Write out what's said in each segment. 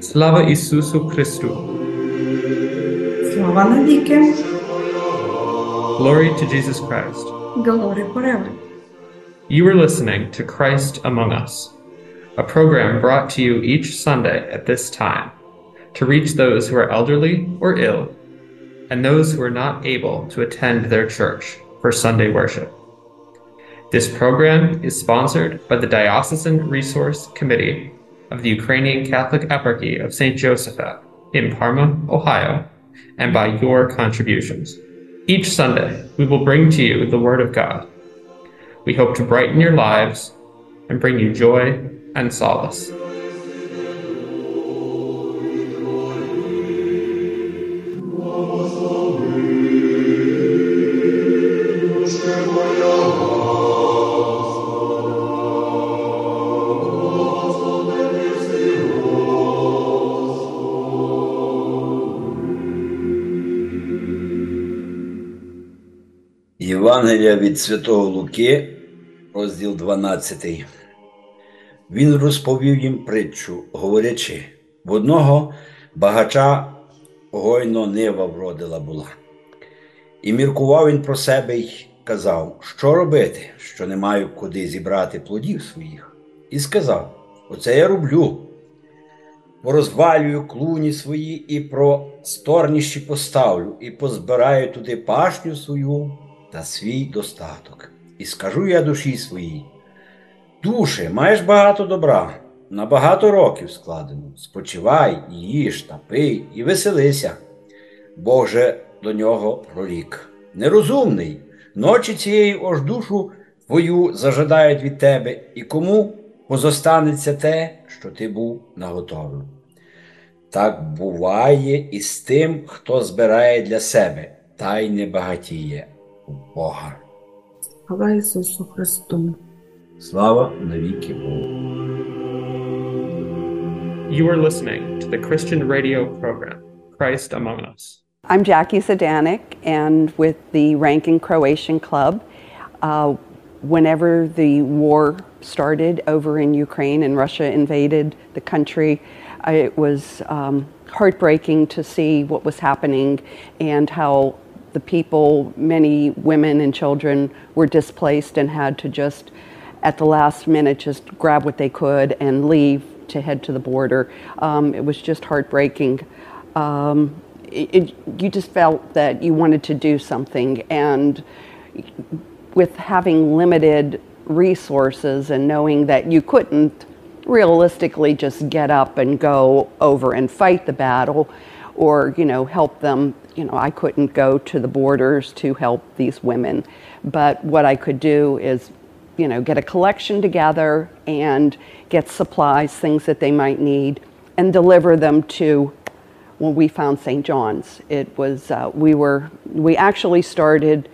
Слава Ісусу Христу! Слава навіки! Glory to Jesus Christ! Glory forever! You are listening to Christ Among Us, a program brought to you each Sunday at this time to reach those who are elderly or ill and those who are not able to attend their church for Sunday worship. This program is sponsored by the Diocesan Resource Committee of the Ukrainian Catholic Eparchy of St. Joseph in Parma, Ohio, and by your contributions. Each Sunday, we will bring to you the Word of God. We hope to brighten your lives and bring you joy and solace. Євангелія від Святого Луки, розділ 12. Він розповів їм притчу, говорячи: в одного багача гойно нива вродила була. І міркував він про себе й казав: що робити, що не маю куди зібрати плодів своїх. І сказав: оце я роблю, порозвалюю клуні свої і просторніші поставлю, і позбираю туди пашню свою та свій достаток. І скажу я душі своїй: душе, маєш багато добра, на багато років складено, спочивай, і їж, та пий, і веселися. Бог же до нього прорік: нерозумний, ночі цієї ож душу твою зажадають від тебе, і кому позостанеться те, що ти був наготовив. Так буває і з тим, хто збирає для себе, та й не багатіє у Бога. Слава Ісусу Христу! Слава навіки Богу! You are listening to the Christian radio program, Christ Among Us. I'm Jackie Zidanic, and with the Rankin Croatian Club, whenever the war started over in Ukraine and Russia invaded the country, it was heartbreaking to see what was happening and how the people, many women and children, were displaced and had to just, at the last minute, just grab what they could and leave to head to the border. It was just heartbreaking. You just felt that you wanted to do something, and with having limited resources and knowing that you couldn't realistically just get up and go over and fight the battle or, you know, help them. You know, I couldn't go to the borders to help these women, but what I could do is, you know, get a collection together and get supplies, things that they might need, and deliver them to, well, we found St. John's. It was, we actually started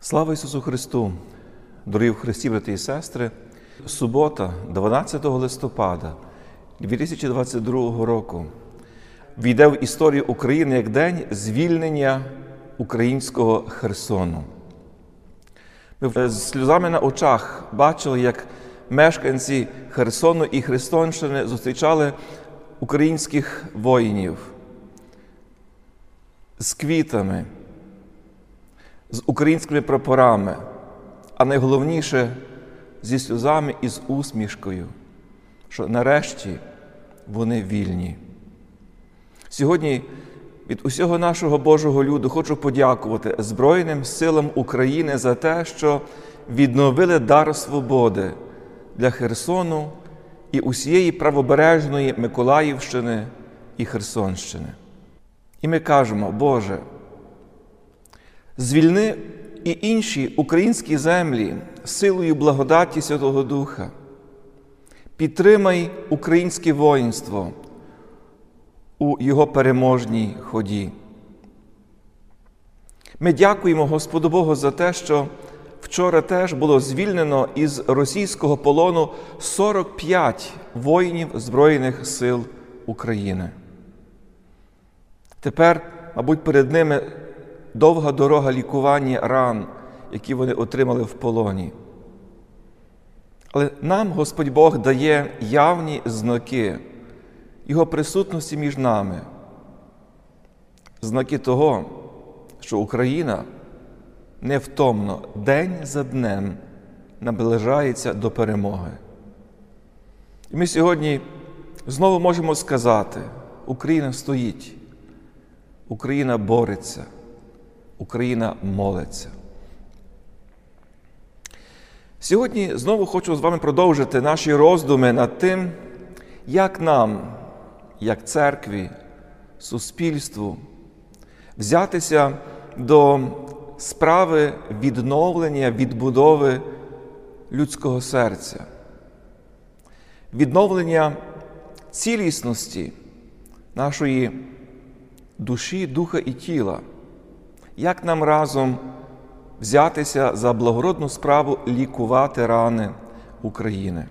Слава Ісусу Христу! Дорогі в Христі, брати і сестри! Субота, 12 листопада 2022 року війде в історію України як день звільнення українського Херсону. Ми з сльозами на очах бачили, як мешканці Херсону і Херсонщини зустрічали українських воїнів з квітами, з українськими прапорами, а найголовніше – зі сльозами і з усмішкою, що нарешті вони вільні. Сьогодні від усього нашого Божого люду хочу подякувати Збройним силам України за те, що відновили дар свободи для Херсону і усієї правобережної Миколаївщини і Херсонщини. І ми кажемо: Боже, звільни і інші українські землі силою благодаті Святого Духа. Підтримай українське воїнство у його переможній ході. Ми дякуємо Господу Богу за те, що вчора теж було звільнено із російського полону 45 воїнів Збройних сил України. Тепер, мабуть, перед ними довга дорога лікування ран, які вони отримали в полоні. Але нам Господь Бог дає явні знаки Його присутності між нами. Знаки того, що Україна невтомно день за днем наближається до перемоги. І ми сьогодні знову можемо сказати: Україна стоїть, Україна бореться, Україна молиться. Сьогодні знову хочу з вами продовжити наші роздуми над тим, як нам, як церкві, суспільству, взятися до справи відновлення, відбудови людського серця, відновлення цілісності нашої душі, духа і тіла. Як нам разом взятися за благородну справу лікувати рани України.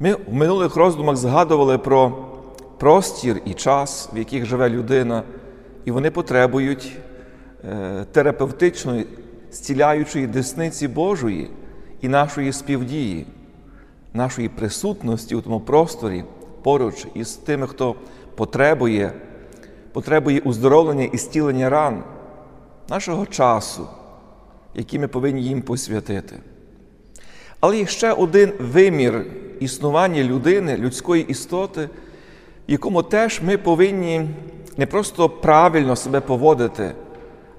Ми в минулих роздумах згадували про простір і час, в яких живе людина, і вони потребують терапевтичної, зціляючої десниці Божої і нашої співдії, нашої присутності у тому просторі поруч із тими, хто потребує уздоровлення і зцілення ран, нашого часу, який ми повинні їм посвятити. Але є ще один вимір існування людини, людської істоти, якому теж ми повинні не просто правильно себе поводити,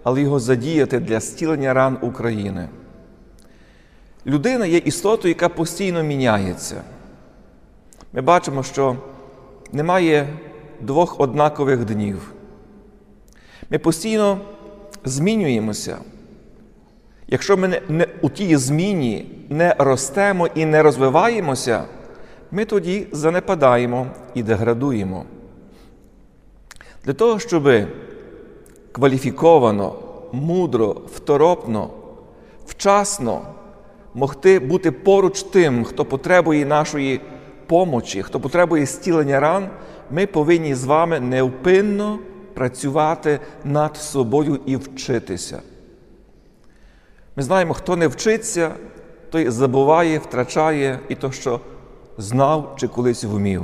але його задіяти для зцілення ран України. Людина є істотою, яка постійно міняється. Ми бачимо, що немає двох однакових днів. Ми постійно змінюємося. Якщо ми у тій зміні не ростемо і не розвиваємося, ми тоді занепадаємо і деградуємо. Для того, щоб кваліфіковано, мудро, второпно, вчасно могти бути поруч тим, хто потребує нашої помочі, хто потребує зцілення ран, ми повинні з вами невпинно працювати над собою і вчитися. Ми знаємо, хто не вчиться, той забуває, втрачає і то, що знав чи колись вмів.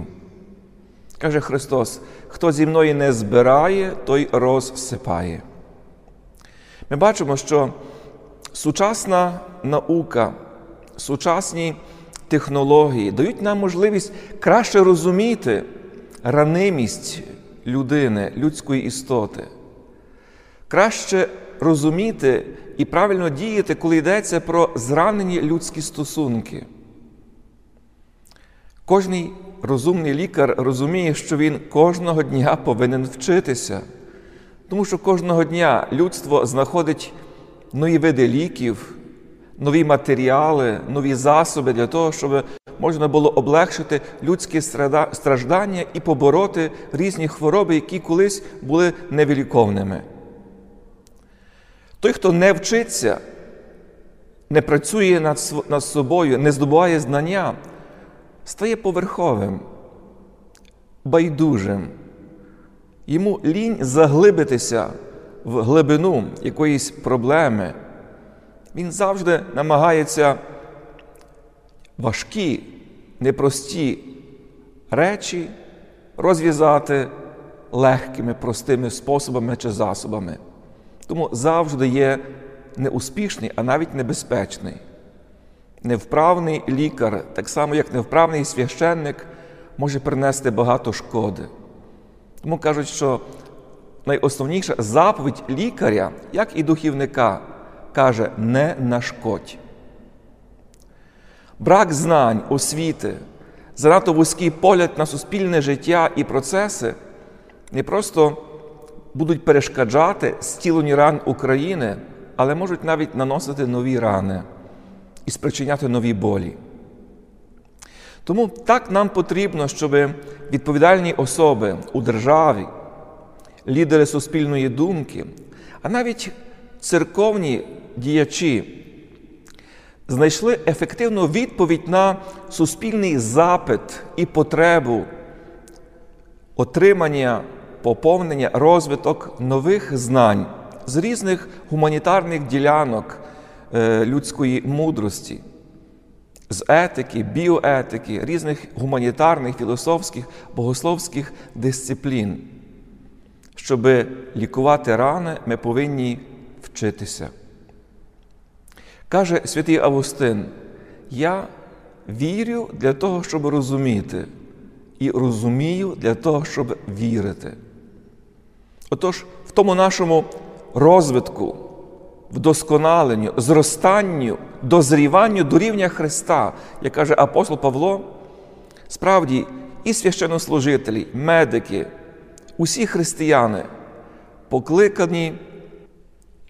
Каже Христос: хто зі мною не збирає, той розсипає. Ми бачимо, що сучасна наука, сучасні технології дають нам можливість краще розуміти ранимість людини, людської істоти. Краще розуміти і правильно діяти, коли йдеться про зранені людські стосунки. Кожний розумний лікар розуміє, що він кожного дня повинен вчитися, тому що кожного дня людство знаходить нові види ліків, нові матеріали, нові засоби для того, щоб можна було облегшити людські страждання і побороти різні хвороби, які колись були невиліковними. Той, хто не вчиться, не працює над собою, не здобуває знання, стає поверховим, байдужим. Йому лінь заглибитися в глибину якоїсь проблеми. Він завжди намагається важкі, непрості речі розв'язати легкими, простими способами чи засобами. Тому завжди є неуспішний, а навіть небезпечний. Невправний лікар, так само як невправний священник, може принести багато шкоди. Тому кажуть, що найосновніша заповідь лікаря, як і духівника, каже: не нашкодь. Брак знань, освіти, занадто вузький погляд на суспільне життя і процеси не просто будуть перешкоджати зціленню ран України, але можуть навіть наносити нові рани і спричиняти нові болі. Тому так нам потрібно, щоб відповідальні особи у державі, лідери суспільної думки, а навіть церковні діячі знайшли ефективну відповідь на суспільний запит і потребу отримання, поповнення, розвиток нових знань з різних гуманітарних ділянок людської мудрості, з етики, біоетики, різних гуманітарних, філософських, богословських дисциплін. Щоб лікувати рани, ми повинні вчитися. Каже святий Августин, я вірю для того, щоб розуміти, і розумію для того, щоб вірити. Отож, в тому нашому розвитку, вдосконаленню, зростанню, дозріванню до рівня Христа, як каже апостол Павло, справді і священнослужителі, медики, усі християни покликані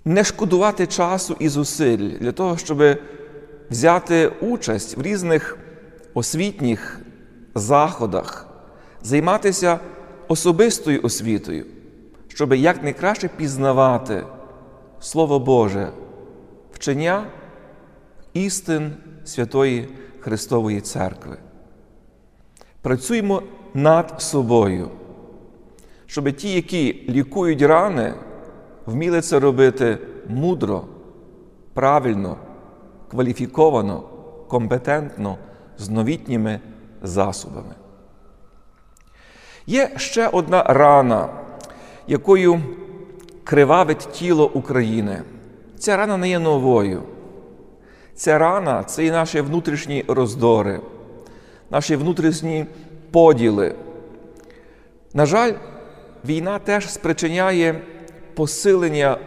не шкодувати часу і зусиль для того, щоб взяти участь в різних освітніх заходах, займатися особистою освітою, щоб якнайкраще пізнавати Слово Боже, вчення істин Святої Христової Церкви. Працюємо над собою, щоб ті, які лікують рани, вміли це робити мудро, правильно, кваліфіковано, компетентно, з новітніми засобами. Є ще одна рана, якою кривавить тіло України. Ця рана не є новою. Ця рана – це і наші внутрішні роздори, наші внутрішні поділи. На жаль, війна теж спричиняє посилення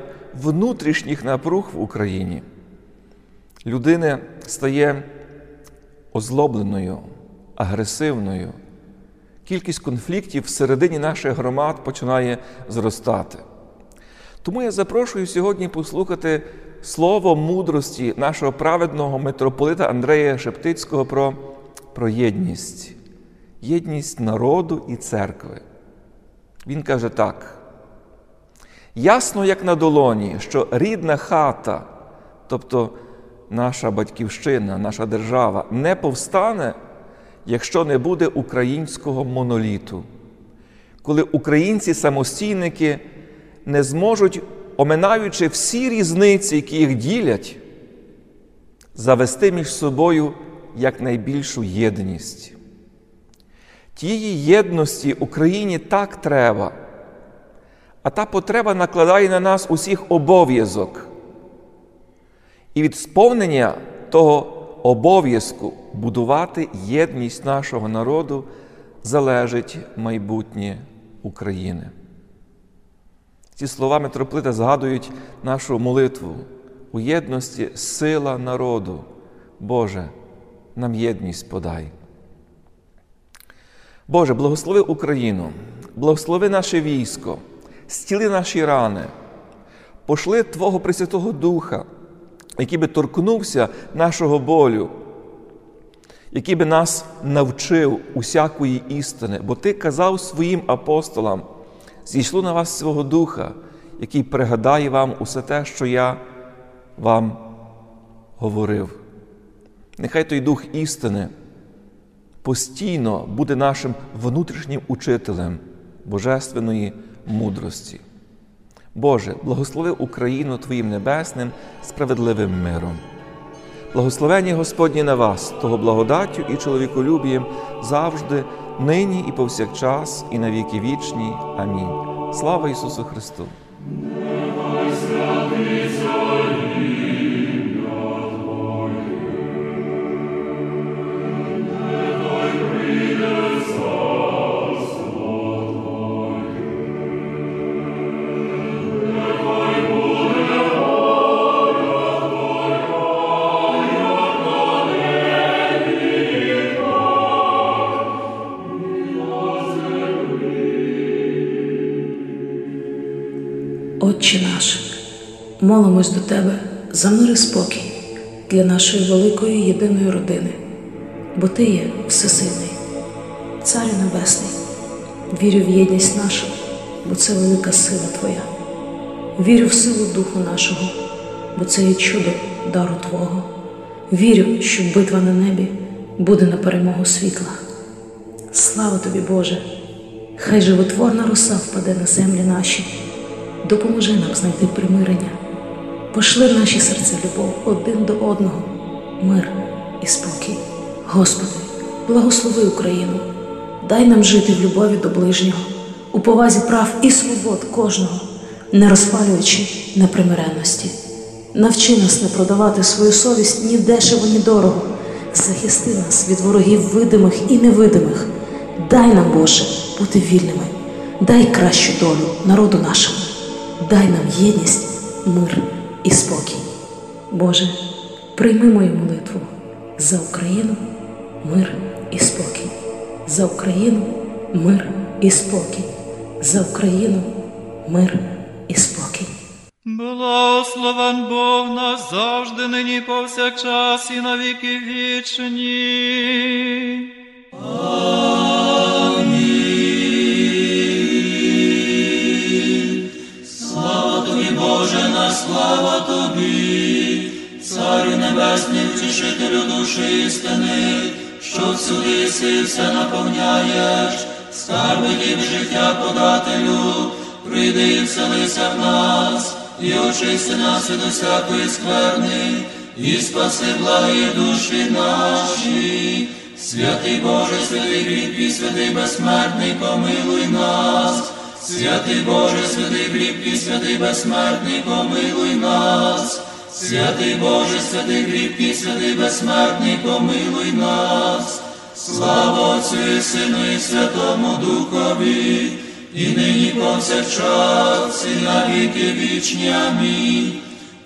внутрішніх напруг в Україні. Людина стає озлобленою, агресивною. Кількість конфліктів всередині наших громад починає зростати. Тому я запрошую сьогодні послухати слово мудрості нашого праведного митрополита Андрея Шептицького про єдність. Єдність народу і церкви. Він каже так. Ясно, як на долоні, що рідна хата, тобто наша батьківщина, наша держава, не повстане, якщо не буде українського моноліту. Коли українці-самостійники не зможуть, оминаючи всі різниці, які їх ділять, завести між собою якнайбільшу єдність. Тієї єдності Україні так треба, а та потреба накладає на нас усіх обов'язок. І від сповнення того обов'язку будувати єдність нашого народу залежить майбутнє України. Ці слова митрополита згадують нашу молитву. У єдності сила народу. Боже, нам єдність подай. Боже, благослови Україну, благослови наше військо, зціли наші рани, пошли Твого Пресвятого Духа, який би торкнувся нашого болю, який би нас навчив усякої істини, бо Ти казав своїм апостолам, зійшло на вас свого Духа, який пригадає вам усе те, що я вам говорив. Нехай той Дух істини постійно буде нашим внутрішнім учителем божественної мудрості. Боже, благослови Україну Твоїм небесним, справедливим миром. Благословення Господні на вас, того благодаттю і чоловіколюбієм завжди, нині і повсякчас, і на віки вічні. Амінь. Слава Ісусу Христу! Отче наш, молимось до Тебе за мир і спокій для нашої великої єдиної родини, бо Ти є всесильний, Царю Небесний, вірю в єдність нашу, бо це велика сила Твоя. Вірю в силу Духу нашого, бо це є чудо дару Твого. Вірю, що битва на небі буде на перемогу світла. Слава Тобі, Боже! Хай животворна роса впаде на землі наші. Допоможи нам знайти примирення. Пошли в наші серця любов один до одного, мир і спокій. Господи, благослови Україну. Дай нам жити в любові до ближнього, у повазі прав і свобод кожного, не розпалюючи непримиренності. Навчи нас не продавати свою совість ні дешево, ні дорого. Захисти нас від ворогів видимих і невидимих. Дай нам, Боже, бути вільними. Дай кращу долю народу нашому. Дай нам єдність, мир і спокій. Боже, прийми мою молитву за Україну, мир і спокій. За Україну, мир і спокій. За Україну, мир і спокій. Благословен Бог нас завжди, нині, повсякчас і на віки вічні. Амінь. Слава Тобі, Боже, на слава Тобі, Царю Небесний, втішителю душі істини, що всюди си все наповняєш, скарби діб життя подателю, прийди і вселися в нас, і очисти нас від усякої скверни, і спаси благі душі наші. Святий Боже, святий кріпкий, святий безсмертний, помилуй нас. Святий Боже, святий кріпкий, святий безсмертний, помилуй нас. Святий Боже, святий кріпкий, святий безсмертний, помилуй нас. Слава Отцю і Сину і Святому Духові, і нині повсякчас, і на віки вічні. Амінь.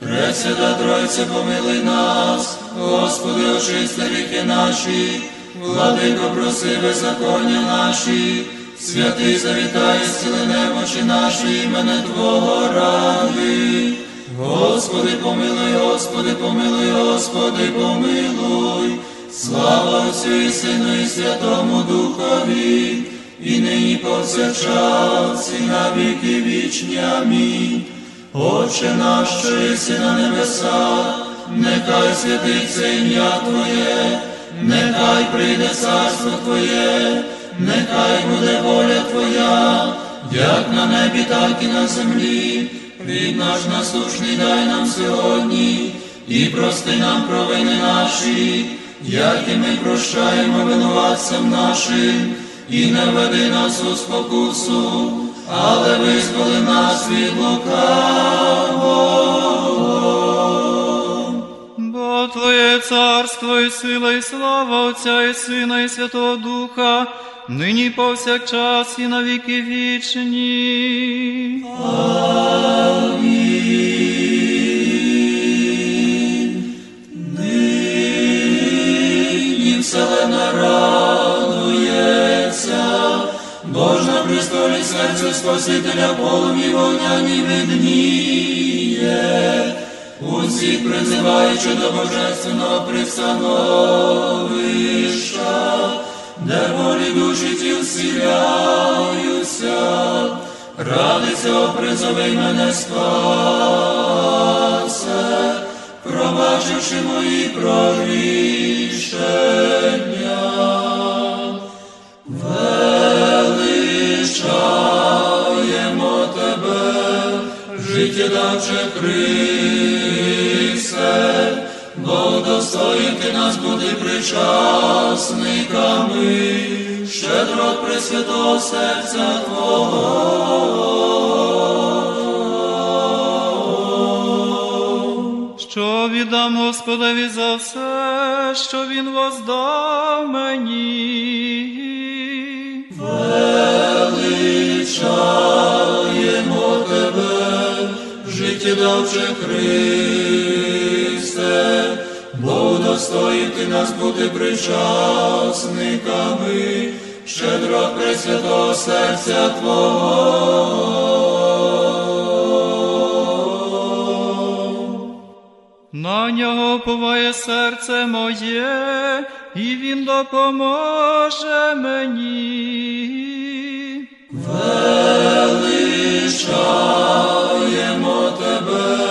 Пресвята Тройце, помилуй нас. Господи, очисти гріхи наші, Владико, проси беззаконня наші, Святий, завітай, зціли немочі наші, імені Твого ради. Господи, помилуй, Господи, помилуй, Господи, помилуй. Слава Отцю і Сину і Святому Духові, і нині повсякчас, і на віки вічні. Амінь. Отче наш, що єси на небесах, нехай святиться ім'я Твоє, нехай прийде царство Твоє, нехай буде воля Твоя, як на небі, так і на землі. Хліб наш насушний дай нам сьогодні, і прости нам провини наші, як і ми прощаємо винуватцям нашим, і не веди нас у спокусу, але визволи нас від лукавого. Бо Твоє царство і сила, і слава Отця і Сина, і Святого Духа, нині повсякчас і на віки вічні. Амінь. Нині вселена радується, Бож на престолі серця Спасителя полум'ї вогняні видніє. Усіх призиваючи до божественного пристановища, де волі душі ті всіляються, ради цього призови мене спасе, пробачивши мої прогрішення. Величаємо Тебе, життєдавче Христе, бо достоїн Ти нас бути причасниками щедро пресвятого серця Твого. Що віддам Господеві за все, що Він воздав мені? Величаємо Тебе, життєдавче Христе, бо достоїв Ти нас бути причасниками щедро пресвятого серця Твого. На Нього уповає серце моє, і Він допоможе мені. Велич величаємо Тебе,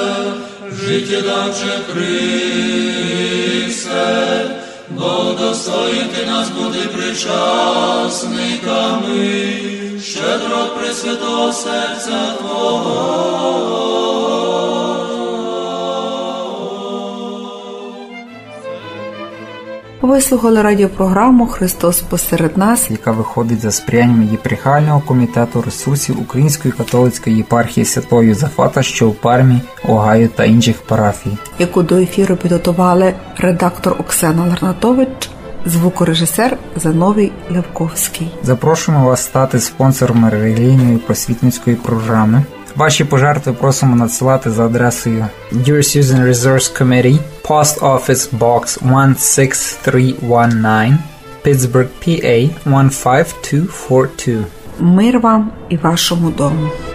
життєдавче Христе, бо достоїн Ти нас бути причасниками щедро Пресвятого серця Твого. Вислухали радіопрограму «Христос посеред нас», яка виходить за сприянням єпархіального комітету ресурсів Української католицької єпархії Святого Йозафата, що в Пармі, Огайо та інших парафій, яку до ефіру підготували редактор Оксана Ларнатович, звукорежисер Зановий Левковський. Запрошуємо вас стати спонсором релігійної просвітницької програми. Ваші пожертви просимо надсилати за адресою Diocesan Resource Committee, Post Office Box 16319, Pittsburgh, PA 15242. Мир вам і вашому дому.